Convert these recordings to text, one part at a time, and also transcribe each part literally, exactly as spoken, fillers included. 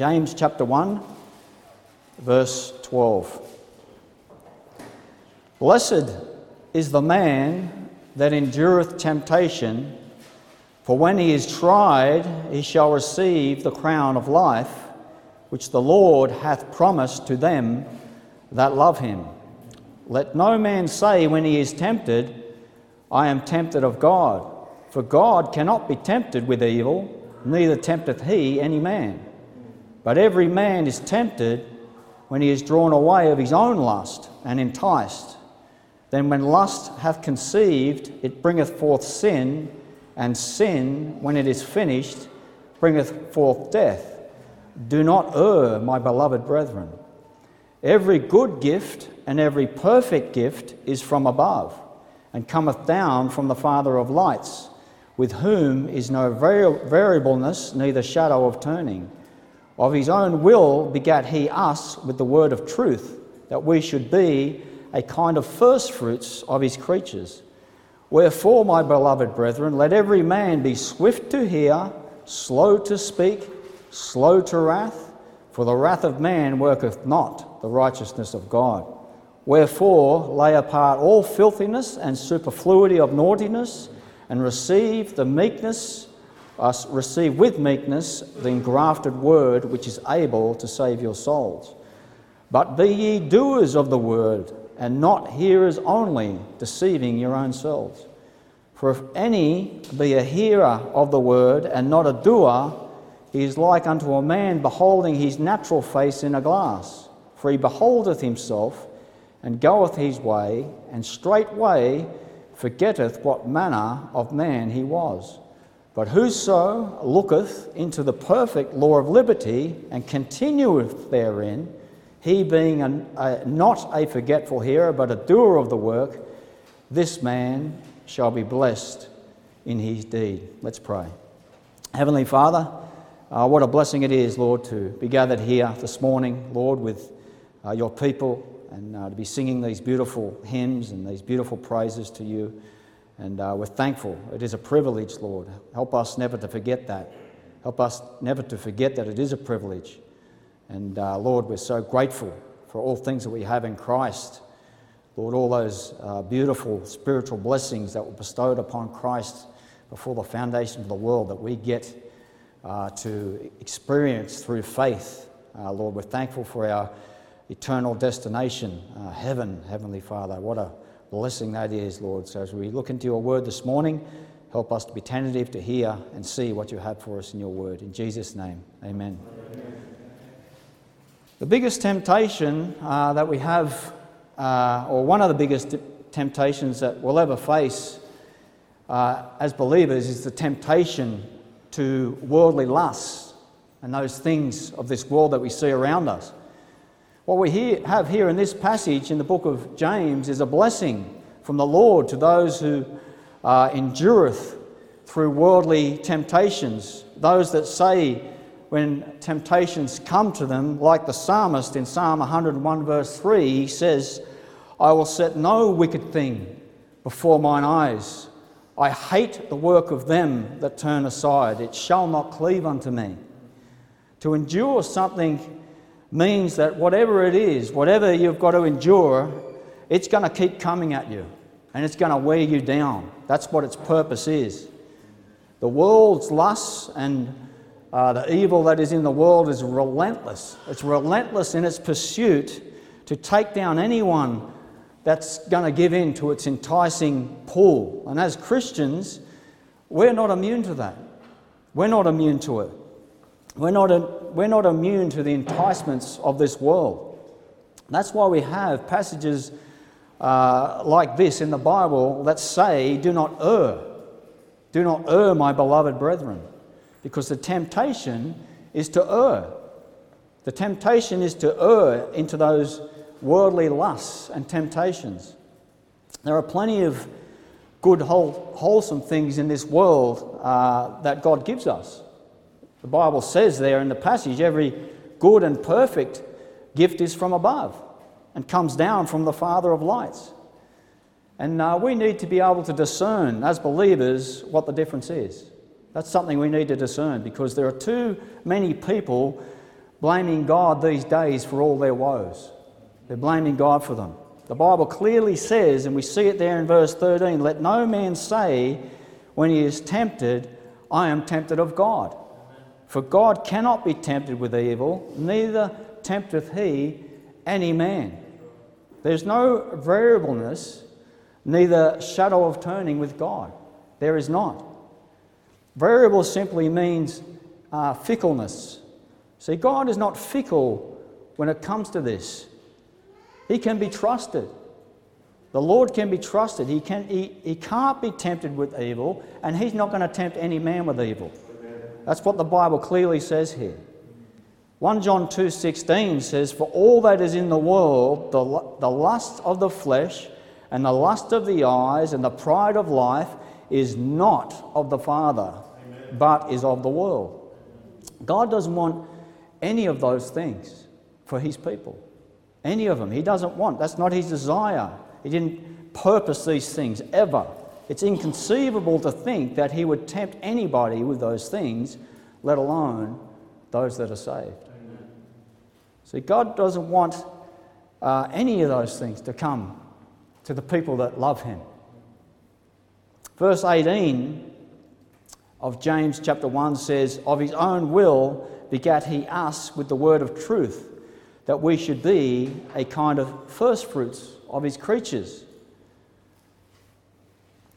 James chapter one, verse twelve. Blessed is the man that endureth temptation, for when he is tried, he shall receive the crown of life, which the Lord hath promised to them that love him. Let no man say when he is tempted, I am tempted of God. For God cannot be tempted with evil, neither tempteth he any man. But every man is tempted when he is drawn away of his own lust and enticed. Then when lust hath conceived, it bringeth forth sin, and sin, when it is finished, bringeth forth death. Do not err, my beloved brethren. Every good gift and every perfect gift is from above, and cometh down from the Father of lights, with whom is no vari- variableness, neither shadow of turning. Of his own will begat he us with the word of truth, that we should be a kind of first fruits of his creatures. Wherefore, my beloved brethren, let every man be swift to hear, slow to speak, slow to wrath, for the wrath of man worketh not the righteousness of God. Wherefore, lay apart all filthiness and superfluity of naughtiness, and receive the meekness, uh, receive with meekness the engrafted word, which is able to save your souls. But be ye doers of the word, and not hearers only, deceiving your own selves. For if any be a hearer of the word, and not a doer, he is like unto a man beholding his natural face in a glass. For he beholdeth himself, and goeth his way, and straightway forgetteth what manner of man he was. But whoso looketh into the perfect law of liberty, and continueth therein, he being a, a, not a forgetful hearer, but a doer of the work, this man shall be blessed in his deed. Let's pray. Heavenly Father, uh, what a blessing it is, Lord, to be gathered here this morning, Lord, with uh, your people, and uh, to be singing these beautiful hymns and these beautiful praises to you. And uh, we're thankful. It is a privilege, Lord. Help us never to forget that. Help us never to forget that it is a privilege. And uh, Lord, we're so grateful for all things that we have in Christ. Lord, all those uh, beautiful spiritual blessings that were bestowed upon Christ before the foundation of the world that we get uh, to experience through faith. Uh, Lord, we're thankful for our eternal destination, uh, heaven, Heavenly Father. What a blessing that is, Lord. So as we look into your word this morning, help us to be tentative to hear and see what you have for us in your word. In Jesus' name, amen. Amen. The biggest temptation uh, that we have, uh, or one of the biggest temptations that we'll ever face uh, as believers, is the temptation to worldly lusts and those things of this world that we see around us. What we hear, have here in this passage in the book of James is a blessing from the Lord to those who uh, endureth through worldly temptations, those that say, when temptations come to them, like the psalmist in Psalm one oh one verse three, he says, I will set no wicked thing before mine eyes. I hate the work of them that turn aside. It shall not cleave unto me. To endure something means that whatever it is, whatever you've got to endure, it's going to keep coming at you and it's going to wear you down. That's what its purpose is. The world's lusts and Uh, the evil that is in the world is relentless. It's relentless in its pursuit to take down anyone that's going to give in to its enticing pull. And as Christians, we're not immune to that. We're not immune to it. We're not, we're not immune to the enticements of this world. That's why we have passages uh, like this in the Bible that say, do not err. Do not err, my beloved brethren. Because the temptation is to err. The temptation is to err into those worldly lusts and temptations. There are plenty of good, wholesome things in this world uh, that God gives us. The Bible says there in the passage, every good and perfect gift is from above and comes down from the Father of lights. And uh, we need to be able to discern as believers what the difference is. That's something we need to discern, because there are too many people blaming God these days for all their woes. They're blaming God for them. The Bible clearly says, and we see it there in verse thirteen, let no man say when he is tempted, I am tempted of God. For God cannot be tempted with evil, neither tempteth he any man. There's no variableness, neither shadow of turning with God. There is not. Variable simply means uh, fickleness. See, God is not fickle when it comes to this. He can be trusted. The Lord can be trusted. He, can, he, he can't be tempted with evil, and he's not going to tempt any man with evil. That's what the Bible clearly says here. First John two sixteen says, for all that is in the world, the, the lust of the flesh and the lust of the eyes and the pride of life is not of the Father, Amen. But is of the world. God doesn't want any of those things for his people. Any of them. He doesn't want. That's not his desire. He didn't purpose these things ever. It's inconceivable to think that he would tempt anybody with those things, let alone those that are saved. See, God doesn't want uh, any of those things to come to the people that love him. Verse eighteen of James chapter one says, of his own will begat he us with the word of truth, that we should be a kind of first fruits of his creatures.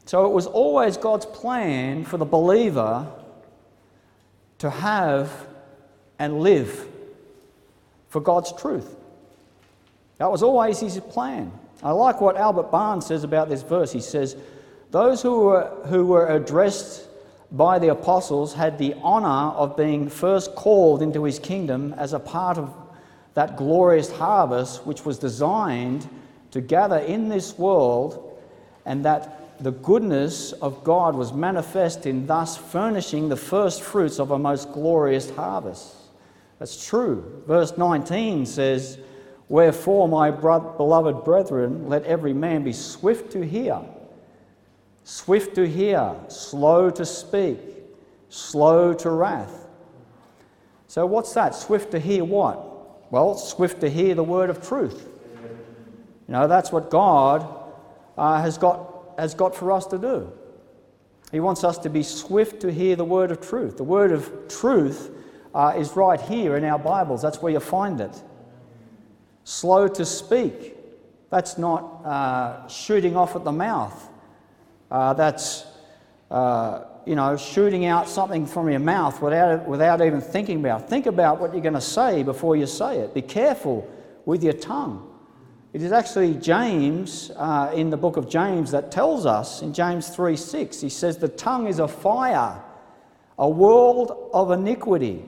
So it was always God's plan for the believer to have and live for God's truth. That was always his plan. I like what Albert Barnes says about this verse. He says, those who were, who were addressed by the apostles had the honour of being first called into his kingdom as a part of that glorious harvest which was designed to gather in this world, and that the goodness of God was manifest in thus furnishing the first fruits of a most glorious harvest. That's true. Verse nineteen says, wherefore, my bro- beloved brethren, let every man be swift to hear, swift to hear, slow to speak, slow to wrath. So what's that? Swift to hear what? Well, swift to hear the word of truth. You know, that's what God uh, has got has got for us to do. He wants us to be swift to hear the word of truth. The word of truth Uh, is right here in our Bibles. That's where you find it. Slow to speak. That's not uh, shooting off at the mouth. Uh, that's, uh, you know, shooting out something from your mouth without without even thinking about it. Think about what you're going to say before you say it. Be careful with your tongue. It is actually James, uh, in the book of James, that tells us, in James three six, he says, the tongue is a fire, a world of iniquity.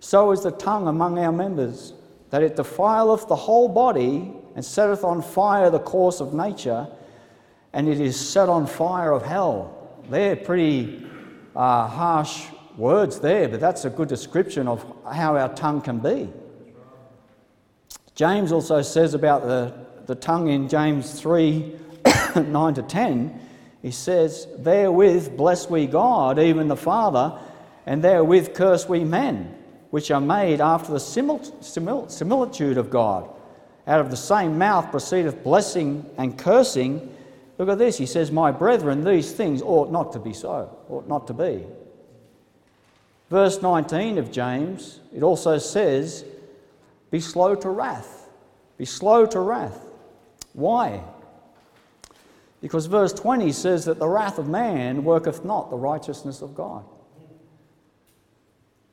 So is the tongue among our members, that it defileth the whole body, and setteth on fire the course of nature, and it is set on fire of hell. They're pretty uh, harsh words there, but that's a good description of how our tongue can be. James also says about the, the tongue in James three, nine to ten, he says, therewith bless we God, even the Father, and therewith curse we men, which are made after the simil- simil- similitude of God. Out of the same mouth proceedeth blessing and cursing. Look at this, he says, my brethren, these things ought not to be so, ought not to be. Verse nineteen of James, it also says, be slow to wrath, be slow to wrath. Why? Because verse twenty says that the wrath of man worketh not the righteousness of God.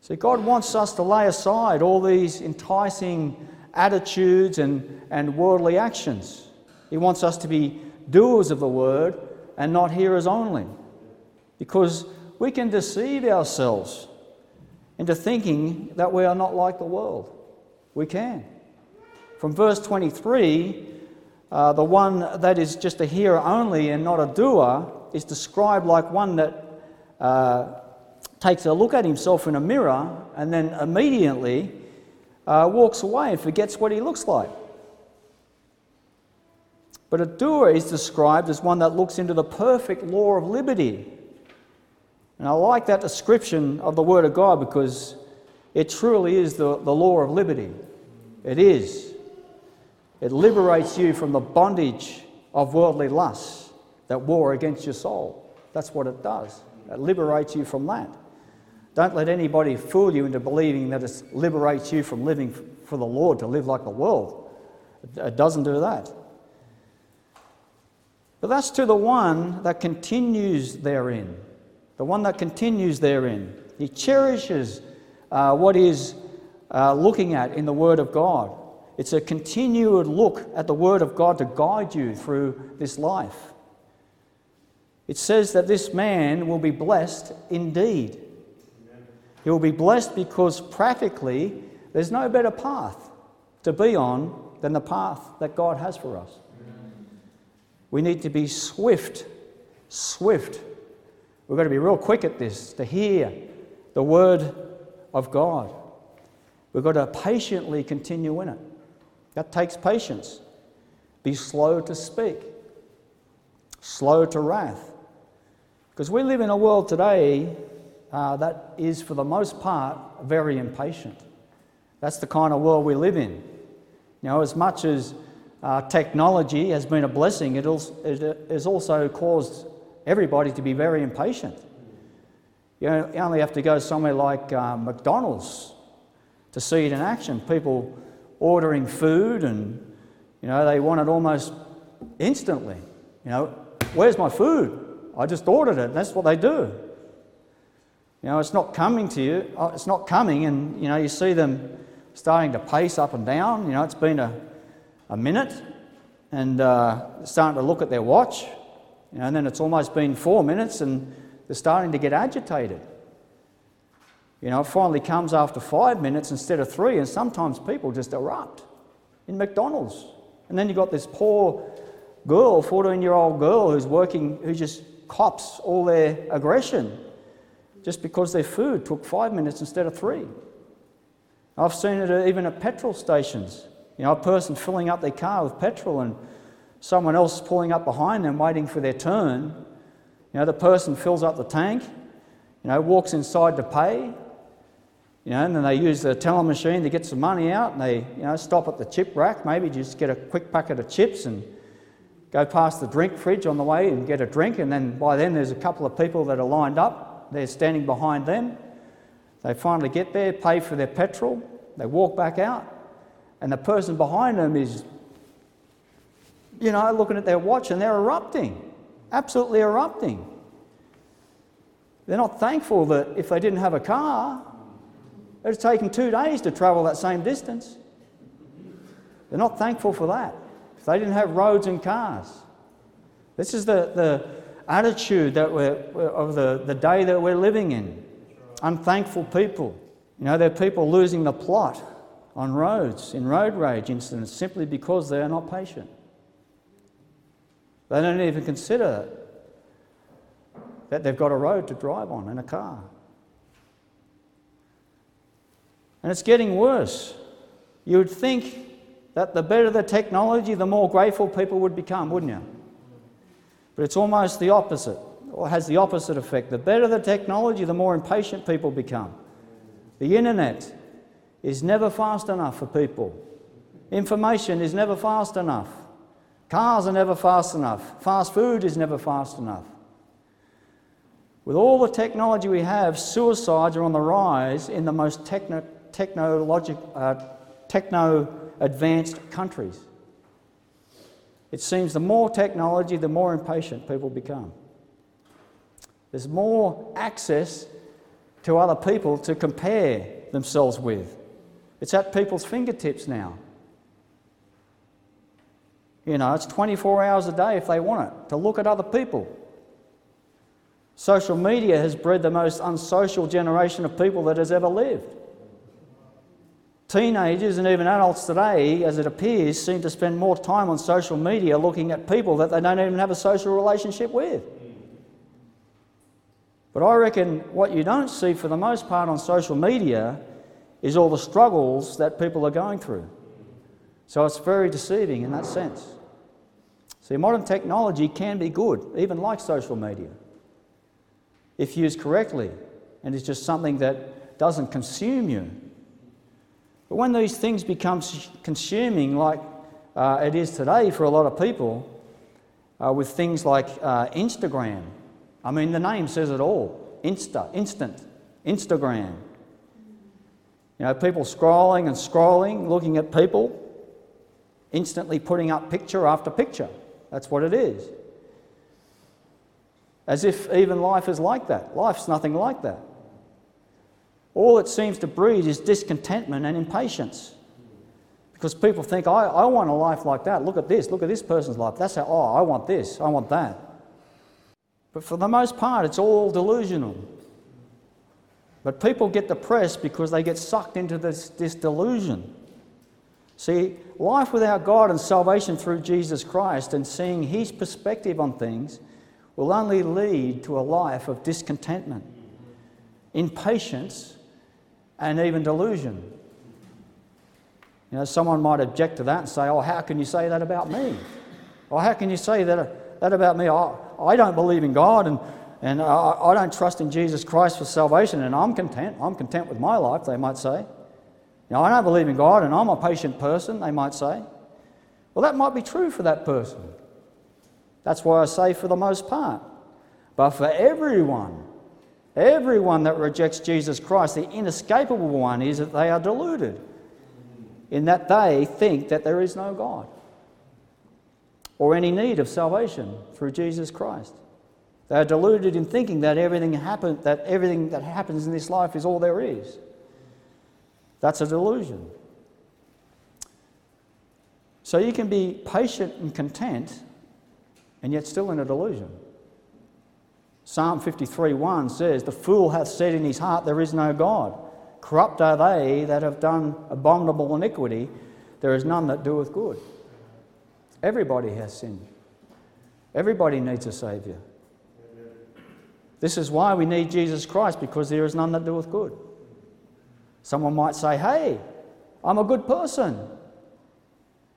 See, God wants us to lay aside all these enticing attitudes and, and worldly actions. He wants us to be doers of the word and not hearers only. Because we can deceive ourselves into thinking that we are not like the world. We can. From verse twenty-three, Uh, the one that is just a hearer only and not a doer is described like one that uh, takes a look at himself in a mirror and then immediately uh, walks away and forgets what he looks like. But a doer is described as one that looks into the perfect law of liberty. And I like that description of the Word of God, because It truly is the, the law of liberty. It is. It liberates you from the bondage of worldly lusts that war against your soul. That's what it does. It liberates you from that. Don't let anybody fool you into believing that it liberates you from living for the Lord, to live like the world. It doesn't do that. But that's to the one that continues therein. The one that continues therein. He cherishes uh, what he's uh, looking at in the Word of God. It's a continued look at the Word of God to guide you through this life. It says that this man will be blessed indeed. He will be blessed because practically there's no better path to be on than the path that God has for us. Amen. We need to be swift, swift. We've got to be real quick at this, to hear the word of God. We've got to patiently continue in it. That takes patience. Be slow to speak, slow to wrath. Because we live in a world today Uh, that is, for the most part, very impatient. That's the kind of world we live in. You know, as much as uh, technology has been a blessing, it also, it has also caused everybody to be very impatient. You know, you only have to go somewhere like uh, McDonald's to see it in action. People ordering food, and you know, they want it almost instantly. You know, where's my food? I just ordered it. And that's what they do. You know, it's not coming to you, it's not coming, and, you know, you see them starting to pace up and down. You know, it's been a, a minute, and uh, starting to look at their watch, you know, and then it's almost been four minutes, and they're starting to get agitated. You know, it finally comes after five minutes instead of three, and sometimes people just erupt in McDonald's. And then you've got this poor girl, fourteen-year-old girl who's working, who just cops all their aggression, just because their food took five minutes instead of three. I've seen it even at petrol stations. You know, a person filling up their car with petrol and someone else pulling up behind them waiting for their turn. You know, the person fills up the tank, you know, walks inside to pay, you know, and then they use the teller machine to get some money out, and they, you know, stop at the chip rack, maybe just get a quick packet of chips and go past the drink fridge on the way and get a drink, and then by then there's a couple of people that are lined up. They're standing behind them. They finally get there, pay for their petrol. They walk back out, and the person behind them is, you know, looking at their watch, and they're erupting, absolutely erupting. They're not thankful that if they didn't have a car, it would have taken two days to travel that same distance. They're not thankful for that. If they didn't have roads and cars. This is the the. attitude that we're of the, the day that we're living in. Unthankful people. You know, there are people losing the plot on roads, in road rage incidents, simply because they are not patient. They don't even consider that they've got a road to drive on and a car. And it's getting worse. You would think that the better the technology, the more grateful people would become, wouldn't you? But it's almost the opposite, or has the opposite effect. The better the technology, the more impatient people become. The internet is never fast enough for people. Information is never fast enough. Cars are never fast enough. Fast food is never fast enough. With all the technology we have, suicides are on the rise in the most techno, technologic, uh, techno-advanced countries. It seems the more technology, the more impatient people become. There's more access to other people to compare themselves with. It's at people's fingertips now. You know, it's twenty-four hours a day if they want it, to look at other people. Social media has bred the most unsocial generation of people that has ever lived. Teenagers and even adults today, as it appears, seem to spend more time on social media looking at people that they don't even have a social relationship with. But I reckon what you don't see for the most part on social media is all the struggles that people are going through. So it's very deceiving in that sense. See, modern technology can be good, even like social media, if used correctly, and it's just something that doesn't consume you. But when these things become consuming, like uh, it is today for a lot of people, uh, with things like uh, Instagram, I mean, the name says it all. Insta, instant, Instagram. You know, people scrolling and scrolling, looking at people, instantly putting up picture after picture. That's what it is. As if even life is like that. Life's nothing like that. All it seems to breed is discontentment and impatience. Because people think, I, I want a life like that. Look at this. Look at this person's life. That's how, oh, I want this. I want that. But for the most part, it's all delusional. But people get depressed because they get sucked into this, this delusion. See, life without God and salvation through Jesus Christ and seeing His perspective on things will only lead to a life of discontentment, impatience, and even delusion. You know, someone might object to that and say, oh, how can you say that about me? Or how can you say that, that about me? I, I don't believe in God, and, and I, I don't trust in Jesus Christ for salvation, and I'm content. I'm content with my life, they might say. You know, I don't believe in God, and I'm a patient person, they might say. Well, that might be true for that person. That's why I say for the most part. But for everyone, everyone that rejects Jesus Christ, the inescapable one is that they are deluded in that they think that there is no God or any need of salvation through Jesus Christ. They are deluded in thinking that everything happen, that everything that happens in this life is all there is. That's a delusion. So you can be patient and content and yet still in a delusion. Psalm fifty-three one says, the fool hath said in his heart, there is no God. Corrupt are they that have done abominable iniquity. There is none that doeth good. Everybody has sinned. Everybody needs a Saviour. This is why we need Jesus Christ, because there is none that doeth good. Someone might say, hey, I'm a good person.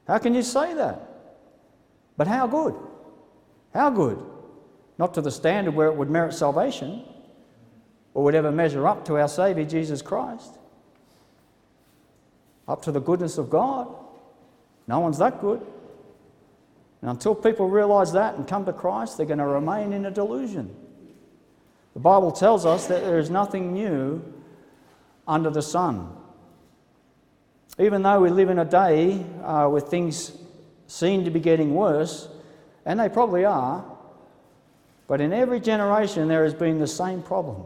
How can you say that? But how good? How good? Not to the standard where it would merit salvation or would ever measure up to our Saviour Jesus Christ. Up to the goodness of God. No one's that good. And until people realise that and come to Christ, they're going to remain in a delusion. The Bible tells us that there is nothing new under the sun. Even though we live in a day uh, where things seem to be getting worse, and they probably are, but in every generation there has been the same problem.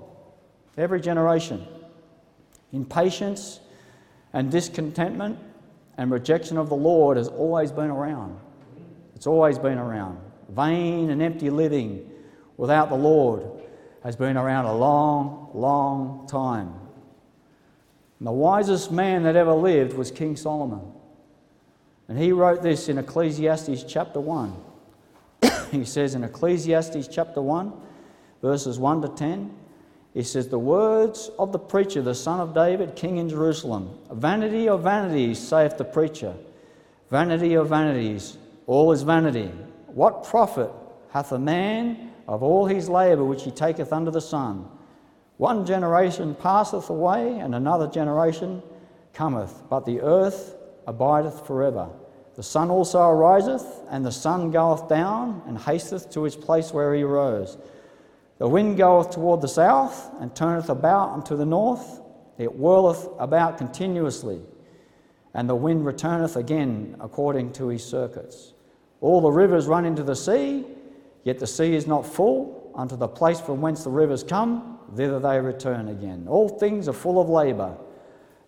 Every generation. Impatience and discontentment and rejection of the Lord has always been around. It's always been around. Vain and empty living without the Lord has been around a long, long time. And the wisest man that ever lived was King Solomon. And he wrote this in Ecclesiastes chapter one. He says in Ecclesiastes chapter one, verses one to ten, he says, the words of the preacher, the son of David, king in Jerusalem, vanity of vanities, saith the preacher, vanity of vanities, all is vanity. What profit hath a man of all his labour which he taketh under the sun? One generation passeth away, and another generation cometh, but the earth abideth forever. The sun also ariseth, and the sun goeth down, and hasteth to his place where he rose. The wind goeth toward the south, and turneth about unto the north. It whirleth about continuously, and the wind returneth again according to his circuits. All the rivers run into the sea, yet the sea is not full. Unto the place from whence the rivers come, thither they return again. All things are full of labour.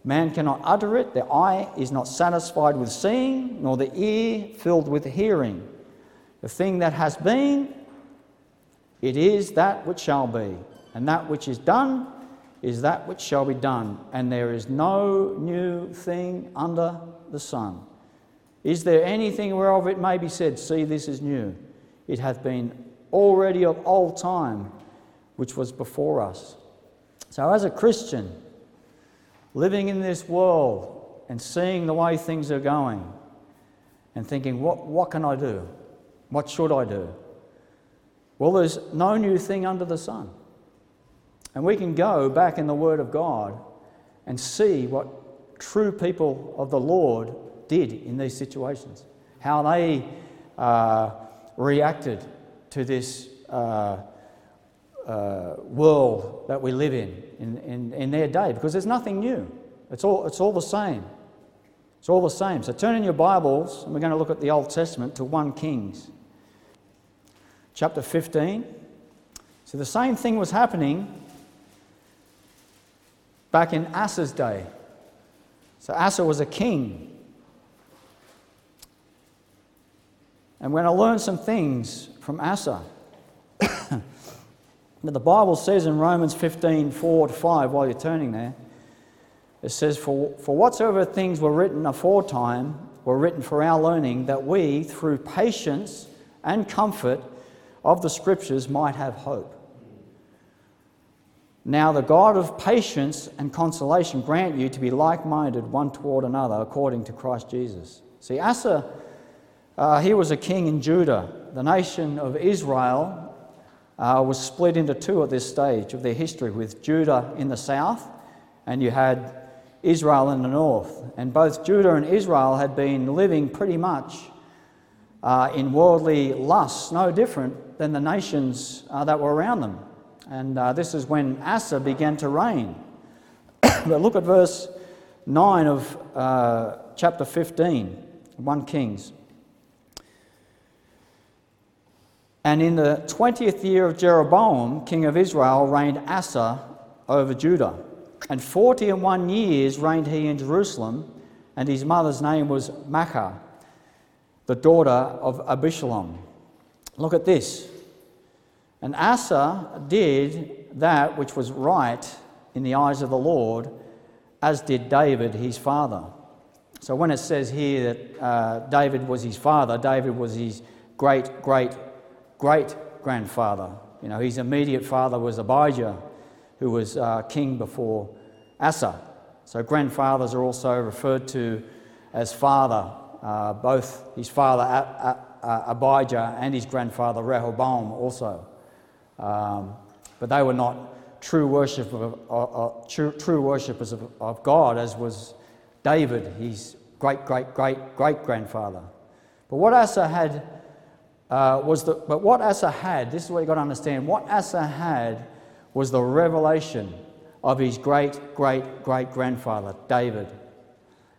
Man cannot utter it, the eye is not satisfied with seeing, nor the ear filled with hearing. The thing that has been, it is that which shall be, and that which is done is that which shall be done, and there is no new thing under the sun. Is there anything whereof it may be said, see, this is new? It hath been already of old time, which was before us. So as a Christian, living in this world and seeing the way things are going and thinking, what, what can I do? What should I do? Well, there's no new thing under the sun. And we can go back in the Word of God and see what true people of the Lord did in these situations, how they uh, reacted to this uh, uh, world that we live in, in in in their day, because there's nothing new. It's all it's all the same. It's all the same. So turn in your Bibles, and we're going to look at the Old Testament to First Kings, chapter fifteen. So the same thing was happening back in Asa's day. So Asa was a king. And we're going to learn some things from Asa. But the Bible says in Romans fifteen, four to five, while you're turning there, it says, For, for whatsoever things were written aforetime were written for our learning, that we, through patience and comfort of the Scriptures, might have hope. Now the God of patience and consolation grant you to be like-minded one toward another according to Christ Jesus. See, Asa, uh, he was a king in Judah. The nation of Israel uh, was split into two at this stage of their history, with Judah in the south and you had Israel in the north. And both Judah and Israel had been living pretty much uh, in worldly lusts, no different than the nations uh, that were around them. And uh, this is when Asa began to reign. But look at verse nine of uh, chapter fifteen, First Kings. And in the twentieth year of Jeroboam, king of Israel, reigned Asa over Judah. And forty and one years reigned he in Jerusalem, and his mother's name was Maachah, the daughter of Abishalom. Look at this. And Asa did that which was right in the eyes of the Lord, as did David his father. So when it says here that uh, David was his father, David was his great, great, great grandfather. You know, his immediate father was Abijah, who was uh, king before Asa. So grandfathers are also referred to as father. Uh, both his father A- A- A- Abijah and his grandfather Rehoboam also. Um, but they were not true, worship of, uh, uh, true, true worshippers of, of God, as was David, his great-great-great-great-grandfather. But what Asa had uh, was the. But what Asa had, this is what you got to understand. What Asa had was the revelation of his great-great-great-grandfather David,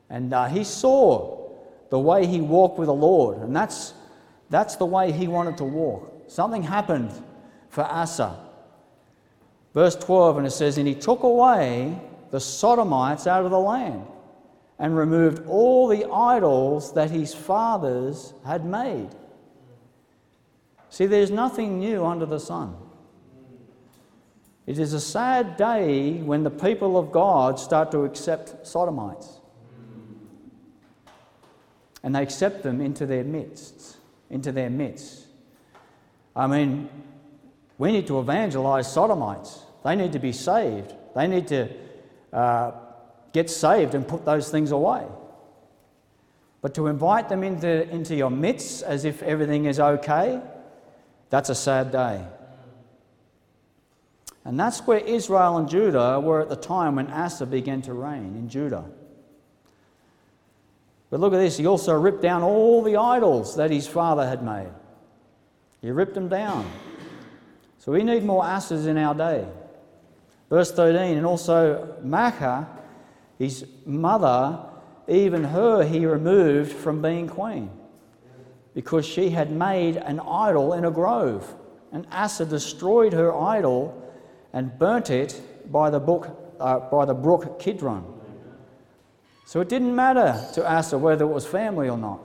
and uh, he saw the way he walked with the Lord, and that's that's the way he wanted to walk. Something happened for Asa. Verse twelve, and it says, And he took away the Sodomites out of the land, and removed all the idols that his fathers had made. See, there's nothing new under the sun. It is a sad day when the people of God start to accept sodomites. And they accept them into their midst. Into their midst. I mean, we need to evangelize sodomites. They need to be saved. They need to uh, get saved and put those things away. But to invite them into, into your midst as if everything is okay, that's a sad day. And that's where Israel and Judah were at the time when Asa began to reign in Judah. But look at this, he also ripped down all the idols that his father had made. He ripped them down. So we need more Asas in our day. Verse thirteen, and also Maachah, his mother, even her he removed from being queen, because she had made an idol in a grove. And Asa destroyed her idol and burnt it by the brook, uh, by the brook Kidron. So it didn't matter to Asa whether it was family or not.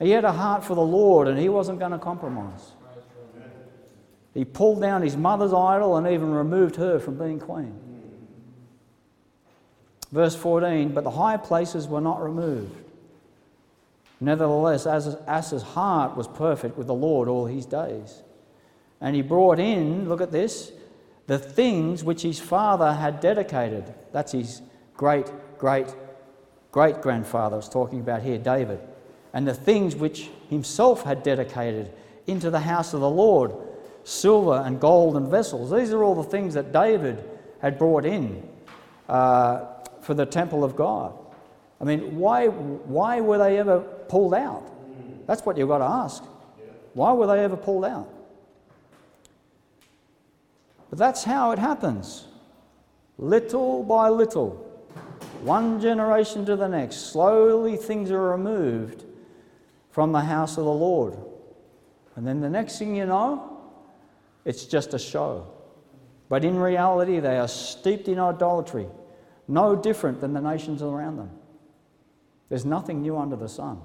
He had a heart for the Lord, and he wasn't going to compromise. He pulled down his mother's idol and even removed her from being queen. Verse fourteen, but the high places were not removed. Nevertheless, Asa's heart was perfect with the Lord all his days. And he brought in, look at this, the things which his father had dedicated. That's his great, great, great grandfather I was talking about here, David. And the things which himself had dedicated into the house of the Lord, silver and gold and vessels. These are all the things that David had brought in uh, for the temple of God. I mean, why why were they ever pulled out? That's what you've got to ask. Why were they ever pulled out? But that's how it happens. Little by little, one generation to the next, slowly things are removed from the house of the Lord. And then the next thing you know, it's just a show. But in reality, they are steeped in idolatry, no different than the nations around them. There's nothing new under the sun.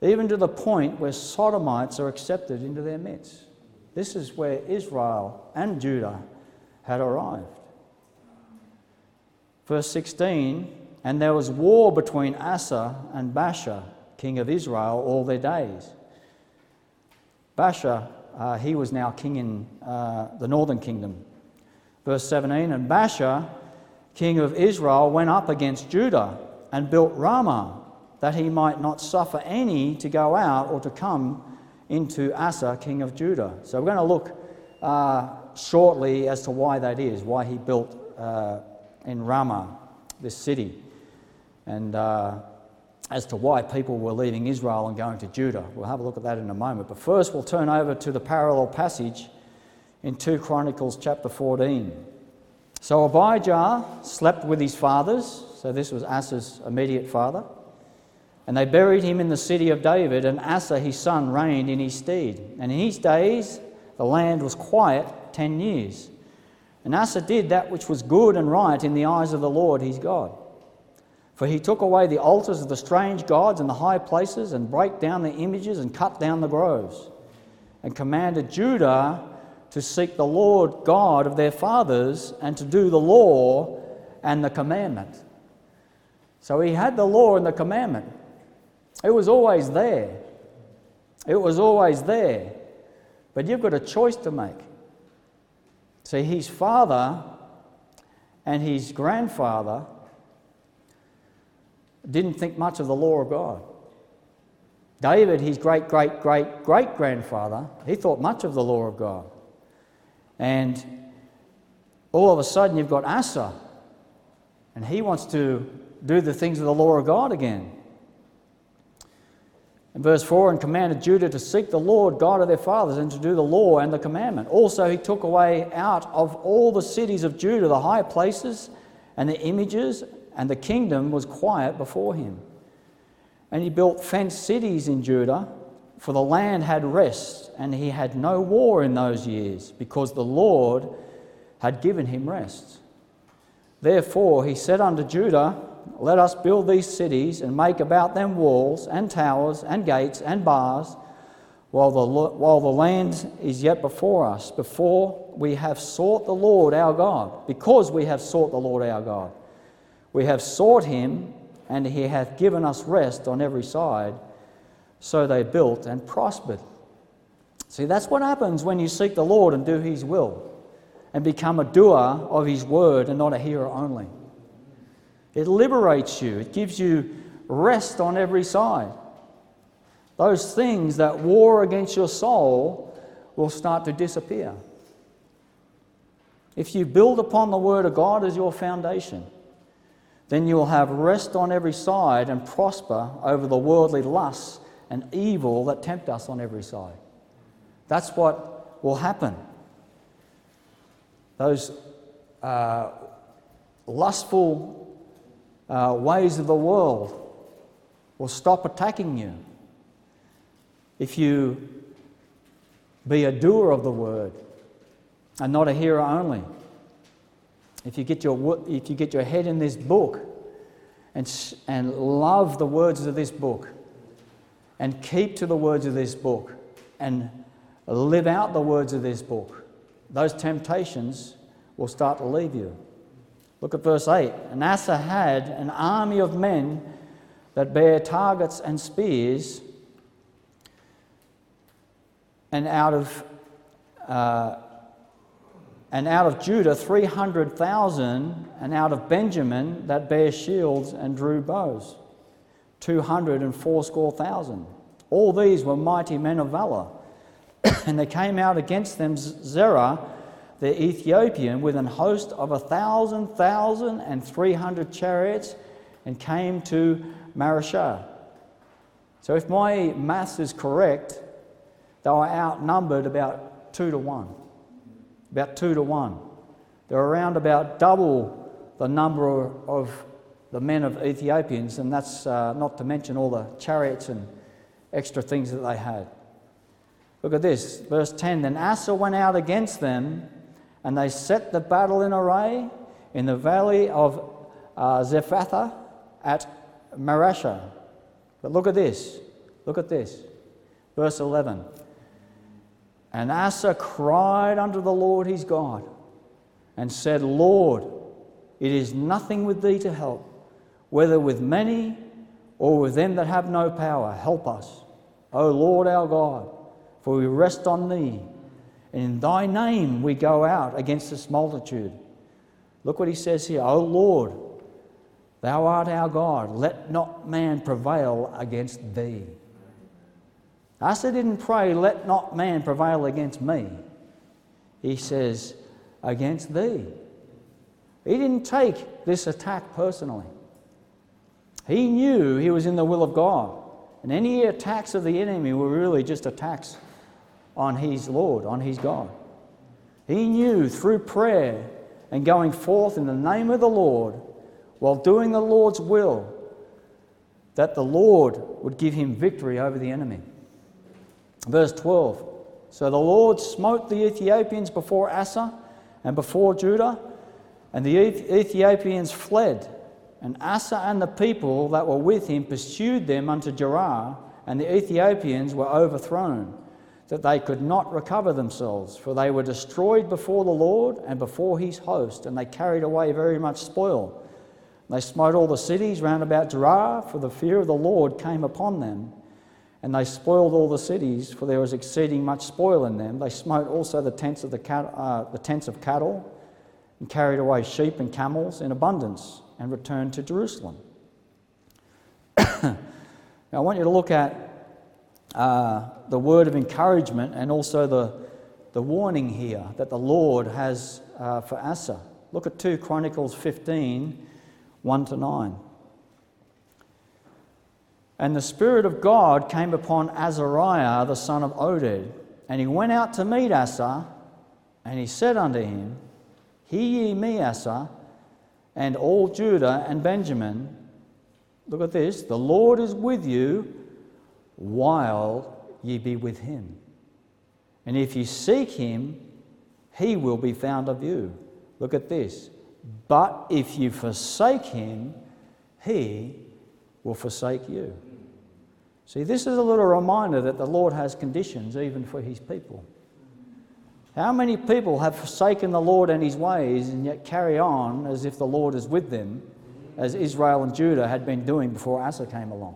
Even to the point where Sodomites are accepted into their midst. This is where Israel and Judah had arrived. Verse sixteen, and there was war between Asa and Baasha, king of Israel, all their days. Baasha, uh, he was now king in uh, the northern kingdom. Verse seventeen, and Baasha, king of Israel, went up against Judah and built Ramah, that he might not suffer any to go out or to come into Asa, king of Judah. So we're going to look uh, shortly as to why that is, why he built uh, in Ramah, this city, and uh, as to why people were leaving Israel and going to Judah. We'll have a look at that in a moment. But first we'll turn over to the parallel passage in Second Chronicles chapter fourteen. So Abijah slept with his fathers, so this was Asa's immediate father, and they buried him in the city of David, and Asa his son reigned in his stead. And in his days the land was quiet ten years. And Asa did that which was good and right in the eyes of the Lord his God. For he took away the altars of the strange gods and the high places, and brake down the images and cut down the groves, and commanded Judah to seek the Lord God of their fathers, and to do the law and the commandment. So he had the law and the commandment. It was always there. It was always there. But you've got a choice to make. See, his father and his grandfather didn't think much of the law of God. David, his great, great, great, great grandfather, he thought much of the law of God. And all of a sudden you've got Asa, and he wants to do the things of the law of God again. And verse four, and commanded Judah to seek the Lord God of their fathers, and to do the law and the commandment. Also he took away out of all the cities of Judah the high places and the images, and the kingdom was quiet before him. And he built fenced cities in Judah, for the land had rest, and he had no war in those years, because the Lord had given him rest. Therefore he said unto Judah, let us build these cities, and make about them walls, and towers, and gates, and bars, while the, while the land is yet before us, before we have sought the Lord our God, because we have sought the Lord our God. We have sought him, and he hath given us rest on every side. So they built and prospered. See, that's what happens when you seek the Lord and do his will, and become a doer of his word and not a hearer only. It liberates you. It gives you rest on every side. Those things that war against your soul will start to disappear. If you build upon the word of God as your foundation, then you will have rest on every side and prosper over the worldly lusts and evil that tempt us on every side. That's what will happen. Those uh, lustful uh, ways of the world will stop attacking you if you be a doer of the word and not a hearer only. If you get your if you get your head in this book and and love the words of this book and keep to the words of this book and live out the words of this book, those temptations will start to leave you. Look at verse eight. And Asa had an army of men that bare targets and spears, and out of uh, And out of Judah three hundred thousand, and out of Benjamin that bare shields and drew bows, two hundred and fourscore thousand. All these were mighty men of valor. And they came out against them Zerah, the Ethiopian, with an host of a thousand thousand and three hundred chariots, and came to Marashah. So if my maths is correct, they were outnumbered about two to one. About two to one. They're around about double the number of the men of Ethiopians, and that's uh, not to mention all the chariots and extra things that they had. Look at this, verse ten. Then Asa went out against them, and they set the battle in array in the valley of uh, Zephatha at Marashah. But look at this, look at this, verse eleven. And Asa cried unto the Lord his God, and said, Lord, it is nothing with thee to help, whether with many or with them that have no power. Help us, O Lord our God, for we rest on thee, and in thy name we go out against this multitude. Look what he says here, O Lord, thou art our God, let not man prevail against thee. Asa didn't pray, let not man prevail against me. He says, against thee. He didn't take this attack personally. He knew he was in the will of God. And any attacks of the enemy were really just attacks on his Lord, on his God. He knew through prayer and going forth in the name of the Lord, while doing the Lord's will, that the Lord would give him victory over the enemy. Verse twelve, so the Lord smote the Ethiopians before Asa and before Judah, and the Ethiopians fled, and Asa and the people that were with him pursued them unto Gerar, and the Ethiopians were overthrown, that they could not recover themselves, for they were destroyed before the Lord and before his host, and they carried away very much spoil. They smote all the cities round about Gerar, for the fear of the Lord came upon them, and they spoiled all the cities, for there was exceeding much spoil in them. They smote also the tents of the, cat- uh, the tents of cattle, and carried away sheep and camels in abundance, and returned to Jerusalem. Now I want you to look at uh, the word of encouragement and also the, the warning here that the Lord has uh, for Asa. Look at two Chronicles fifteen, one to nine. And the Spirit of God came upon Azariah the son of Oded, and he went out to meet Asa, and he said unto him, Hear ye me, Asa, and all Judah and Benjamin. Look at this. The Lord is with you while ye be with him. And if ye seek him, he will be found of you. Look at this. But if you forsake him, he will forsake you. See, this is a little reminder that the Lord has conditions even for his people. How many people have forsaken the Lord and his ways and yet carry on as if the Lord is with them, as Israel and Judah had been doing before Asa came along?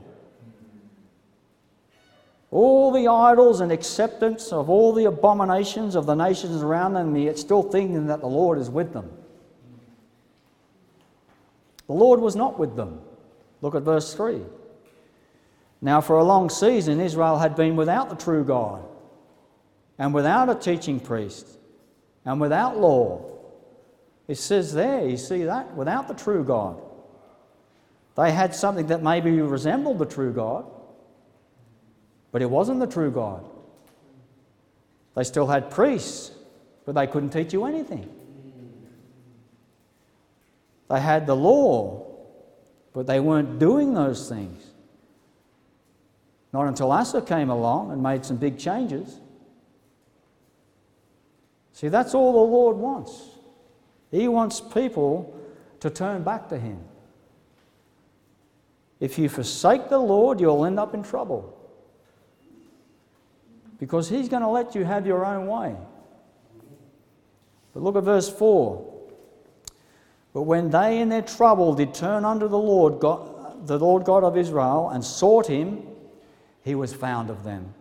All the idols and acceptance of all the abominations of the nations around them, yet still thinking that the Lord is with them. The Lord was not with them. Look at verse three. Now for a long season Israel had been without the true God, and without a teaching priest, and without law. It says there, you see that? Without the true God. They had something that maybe resembled the true God, but it wasn't the true God. They still had priests, but they couldn't teach you anything. They had the law, but they weren't doing those things. Not until Asa came along and made some big changes. See, that's all the Lord wants. He wants people to turn back to him. If you forsake the Lord, you'll end up in trouble, because he's going to let you have your own way. But look at verse four. But when they in their trouble did turn unto the Lord God, the Lord God of Israel, and sought him, he was found of them.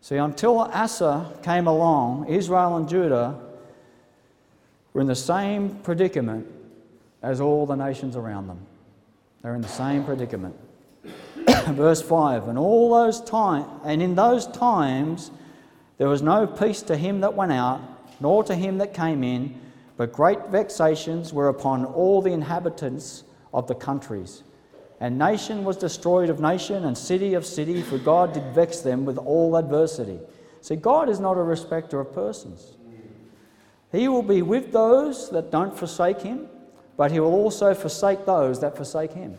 See, until Asa came along, Israel and Judah were in the same predicament as all the nations around them. They're in the same predicament. Verse five, and all those time, and in those times there was no peace to him that went out, nor to him that came in, but great vexations were upon all the inhabitants of the countries. And nation was destroyed of nation, and city of city, for God did vex them with all adversity. See, God is not a respecter of persons. He will be with those that don't forsake him, but he will also forsake those that forsake him.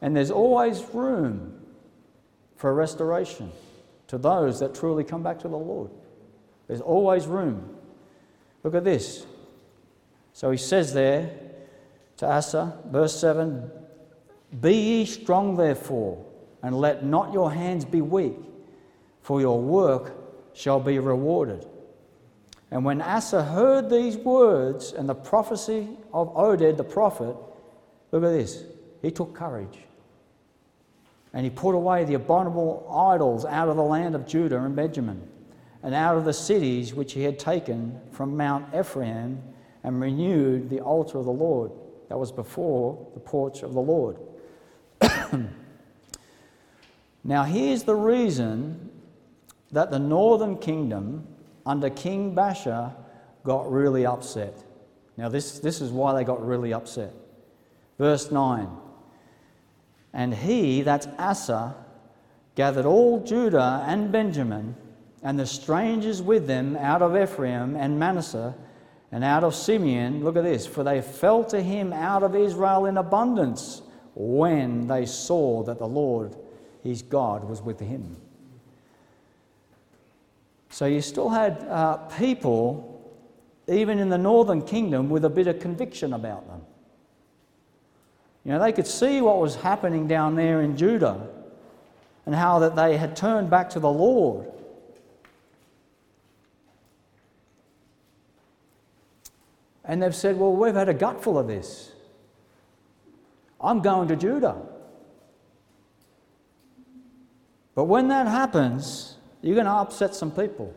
And there's always room for restoration to those that truly come back to the Lord. There's always room. Look at this. So he says there to Asa, verse seven, "Be ye strong therefore, and let not your hands be weak, for your work shall be rewarded." And when Asa heard these words and the prophecy of Oded the prophet, look at this, he took courage. And he put away the abominable idols out of the land of Judah and Benjamin, and out of the cities which he had taken from Mount Ephraim, and renewed the altar of the Lord that was before the porch of the Lord. Now here's the reason that the northern kingdom under King Baasha got really upset. Now this, this is why they got really upset. Verse nine. And he, that's Asa, gathered all Judah and Benjamin, and the strangers with them out of Ephraim and Manasseh, and out of Simeon. Look at this. For they fell to him out of Israel in abundance, when they saw that the Lord, his God, was with him. So you still had uh, people, even in the northern kingdom, with a bit of conviction about them. You know, they could see what was happening down there in Judah and how that they had turned back to the Lord. And they've said, well, we've had a gutful of this. I'm going to Judah. But when that happens, you're going to upset some people.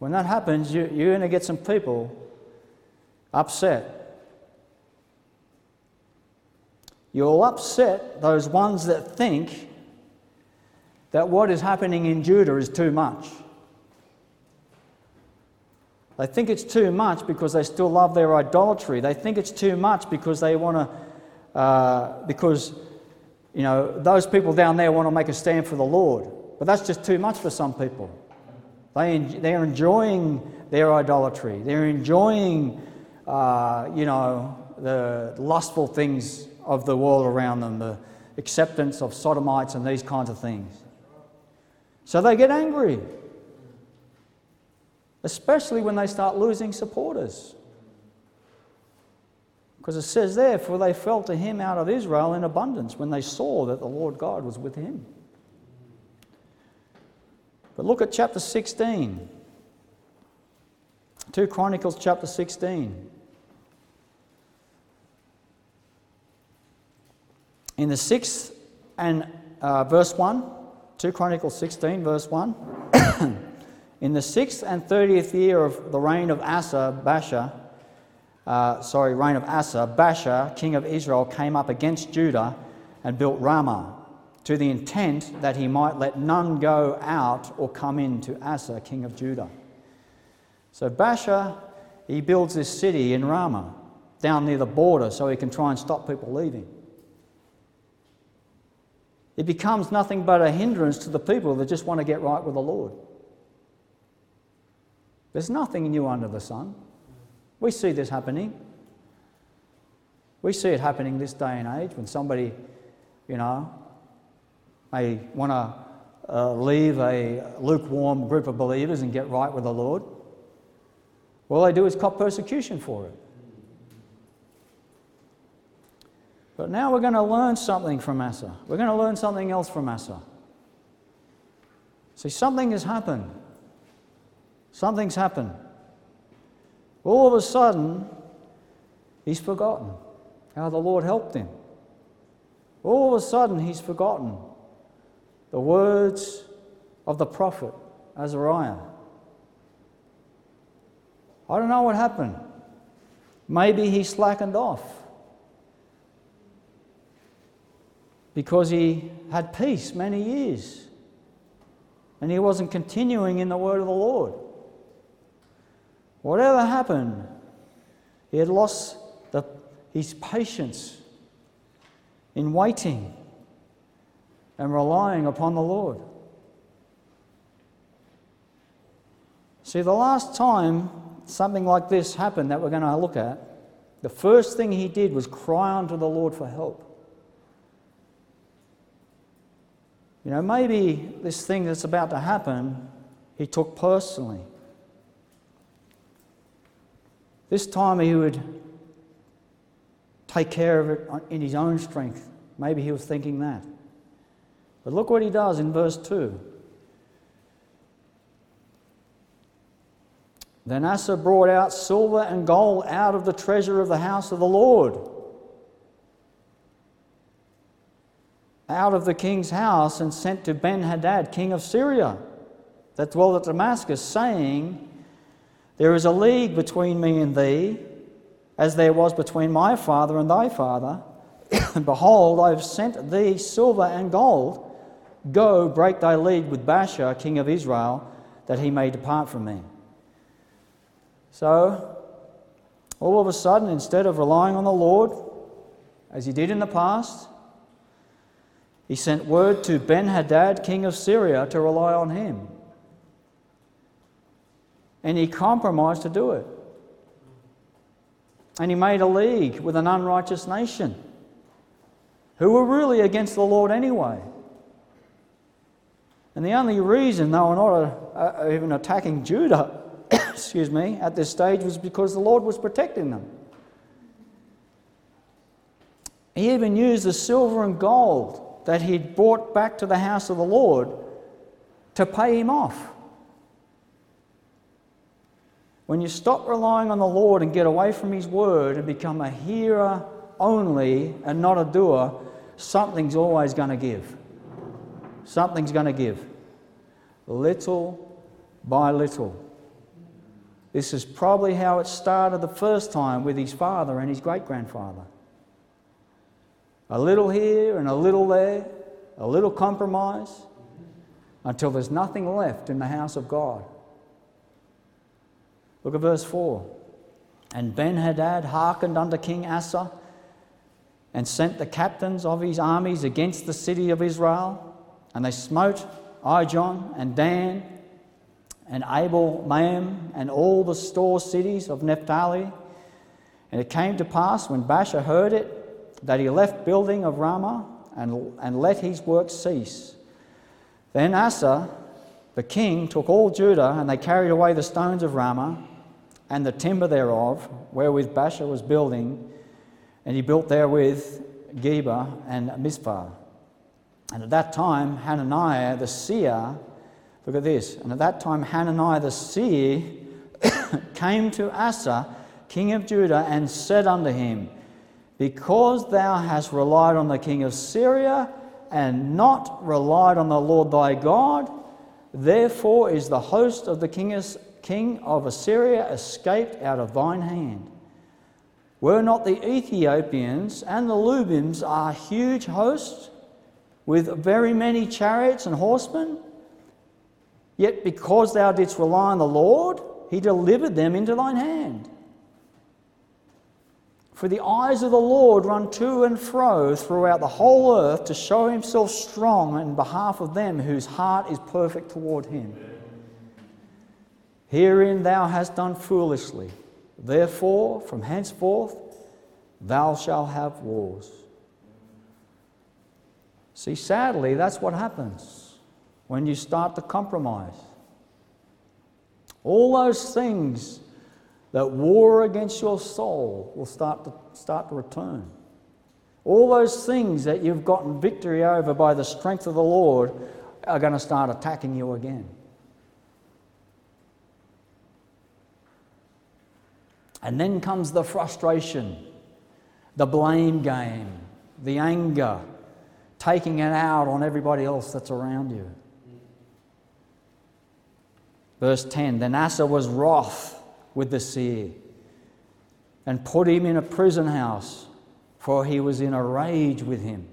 When that happens, you're going to get some people upset. You'll upset those ones that think that what is happening in Judah is too much. They think it's too much because they still love their idolatry. They think it's too much because they want to, uh, because, you know, those people down there want to make a stand for the Lord. But that's just too much for some people. They en- they're enjoying their idolatry. They're enjoying, uh, you know, the lustful things of the world around them, the acceptance of sodomites and these kinds of things. So they get angry, especially when they start losing supporters. Because it says there, for they fell to him out of Israel in abundance when they saw that the Lord God was with him. But look at chapter sixteen. Second Chronicles chapter sixteen. In the sixth and uh, verse one, Second Chronicles sixteen, verse one. In the sixth and thirtieth year of the reign of Asa, Baasha, uh, sorry, reign of Asa, Baasha, king of Israel, came up against Judah and built Ramah, to the intent that he might let none go out or come in to Asa, king of Judah. So Baasha, he builds this city in Ramah, down near the border, so he can try and stop people leaving. It becomes nothing but a hindrance to the people that just want to get right with the Lord. There's nothing new under the sun. We see this happening. We see it happening this day and age when somebody, you know, may want to uh, leave a lukewarm group of believers and get right with the Lord. All they do is cop persecution for it. But now we're going to learn something from Asa. We're going to learn something else from Asa. See, something has happened. Something's happened. All of a sudden, he's forgotten how the Lord helped him. All of a sudden, he's forgotten the words of the prophet Azariah. I don't know what happened. Maybe he slackened off, because he had peace many years. and he wasn't continuing in the word of the Lord. Whatever happened, he had lost the, his patience in waiting and relying upon the Lord. See, the last time something like this happened that we're going to look at, the first thing he did was cry unto the Lord for help. You know, maybe this thing that's about to happen, he took personally. This time he would take care of it in his own strength. Maybe he was thinking that. But look what he does in verse two. Then Asa brought out silver and gold out of the treasure of the house of the Lord, out of the king's house, and sent to Ben-Hadad, king of Syria, that dwelt at Damascus, saying, There is a league between me and thee, as there was between my father and thy father. And behold, I have sent thee silver and gold. Go, break thy league with Baasha, king of Israel, that he may depart from me. So, all of a sudden, instead of relying on the Lord, as he did in the past, he sent word to Ben-Hadad, king of Syria, to rely on him. And he compromised to do it. And he made a league with an unrighteous nation, who were really against the Lord anyway. And the only reason they were not uh, even attacking Judah excuse me, at this stage was because the Lord was protecting them. He even used the silver and gold that he'd brought back to the house of the Lord to pay him off. When you stop relying on the Lord and get away from his word and become a hearer only and not a doer, something's always going to give. Something's going to give. Little by little. This is probably how it started the first time with his father and his great-grandfather. A little here and a little there, a little compromise, until there's nothing left in the house of God. Look at verse four. And Ben-Hadad hearkened unto King Asa, and sent the captains of his armies against the city of Israel, and they smote Ijon and Dan, and Abel Maim, and all the store cities of Naphtali. And it came to pass, when Baasha heard it, that he left building of Ramah, and, and let his work cease. Then Asa, the king, took all Judah, and they carried away the stones of Ramah, and the timber thereof, wherewith Baasha was building, and he built therewith Geba and Mizpah. And at that time, Hananiah the seer, Look at this. And at that time Hananiah the seer came to Asa, king of Judah, and said unto him, Because thou hast relied on the king of Syria, and not relied on the Lord thy God, therefore is the host of the king of Assyria escaped out of thine hand. Were not the Ethiopians and the Lubims a huge host, with very many chariots and horsemen? Yet because thou didst rely on the Lord, he delivered them into thine hand. For the eyes of the Lord run to and fro throughout the whole earth to show himself strong in behalf of them whose heart is perfect toward him. Herein thou hast done foolishly. Therefore, from henceforth, thou shalt have wars. See, sadly, that's what happens when you start to compromise. All those things that war against your soul will start to start to return. All those things that you've gotten victory over by the strength of the Lord are going to start attacking you again. And then comes the frustration, the blame game, the anger, taking it out on everybody else that's around you. Verse ten, Then Asa was wroth with the seer, and put him in a prison house, for he was in a rage with him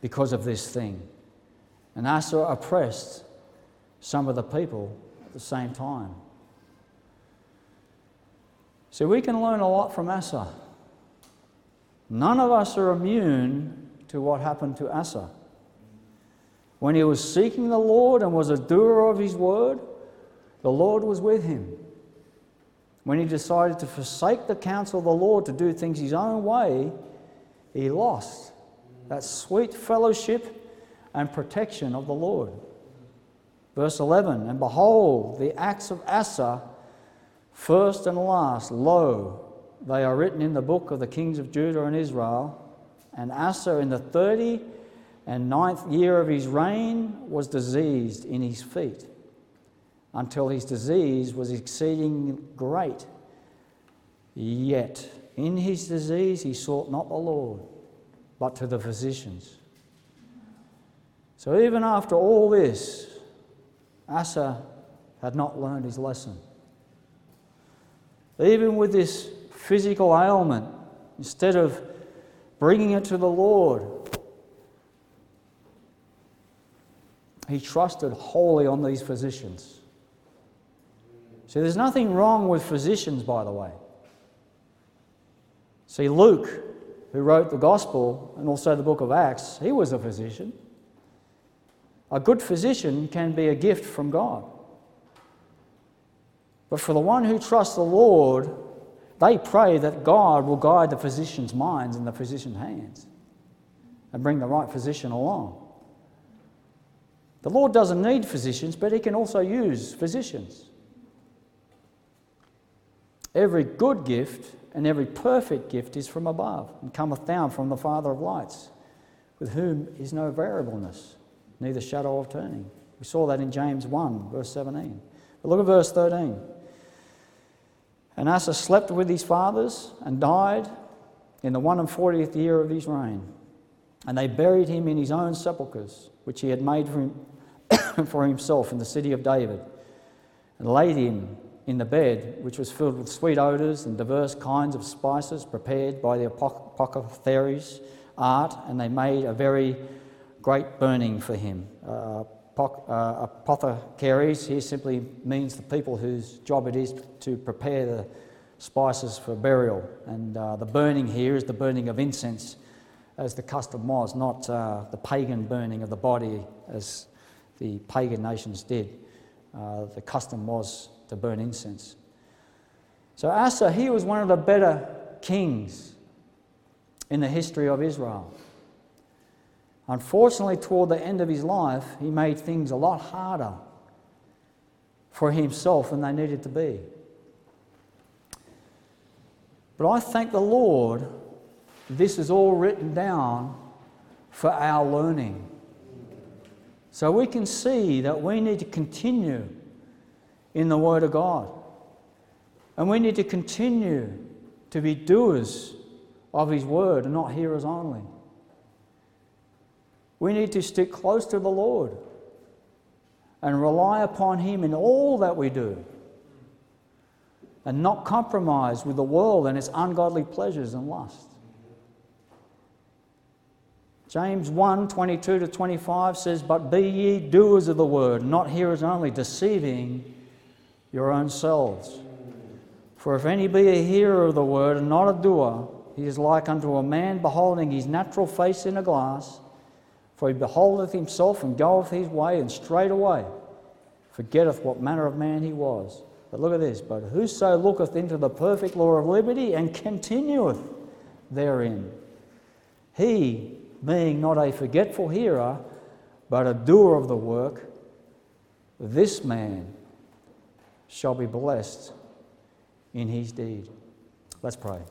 because of this thing. And Asa oppressed some of the people at the same time. So we can learn a lot from Asa. None of us are immune to what happened to Asa. When he was seeking the Lord and was a doer of his word, the Lord was with him. When he decided to forsake the counsel of the Lord to do things his own way, he lost that sweet fellowship and protection of the Lord. Verse eleven, and behold, the acts of Asa, first and last, lo, they are written in the book of the kings of Judah and Israel. And Asa in the thirty and ninth year of his reign was diseased in his feet, until his disease was exceeding great. Yet in his disease he sought not the Lord, but to the physicians. So even after all this, Asa had not learned his lesson. Even with this physical ailment, instead of bringing it to the Lord, he trusted wholly on these physicians. See, there's nothing wrong with physicians, by the way. See, Luke, who wrote the Gospel and also the book of Acts, he was a physician. A good physician can be a gift from God. But for the one who trusts the Lord, they pray that God will guide the physician's minds and the physician's hands and bring the right physician along. The Lord doesn't need physicians, but he can also use physicians. Every good gift and every perfect gift is from above and cometh down from the Father of lights, with whom is no variableness, neither shadow of turning. We saw that in James one, verse seventeen. But look at verse thirteen. And Asa slept with his fathers and died in the one and fortieth year of his reign. And they buried him in his own sepulchres, which he had made for, him for himself in the city of David, and laid him in the bed, which was filled with sweet odours and diverse kinds of spices prepared by the apothecaries' art, and they made a very great burning for him. Uh, Uh, apothecaries here simply means the people whose job it is to prepare the spices for burial, and uh, the burning here is the burning of incense as the custom was, not uh, the pagan burning of the body as the pagan nations did. Uh, the custom was to burn incense. So Asa, he was one of the better kings in the history of Israel. Unfortunately, toward the end of his life, he made things a lot harder for himself than they needed to be. But I thank the Lord, this is all written down for our learning. So we can see that we need to continue in the Word of God. And we need to continue to be doers of His Word and not hearers only. We need to stick close to the Lord and rely upon Him in all that we do and not compromise with the world and its ungodly pleasures and lust. James one, twenty-two to twenty-five says, but be ye doers of the word, not hearers only, deceiving your own selves. For if any be a hearer of the word and not a doer, he is like unto a man beholding his natural face in a glass. For he beholdeth himself and goeth his way, and straightway forgetteth what manner of man he was. But look at this. But whoso looketh into the perfect law of liberty and continueth therein, he being not a forgetful hearer, but a doer of the work, this man shall be blessed in his deed. Let's pray.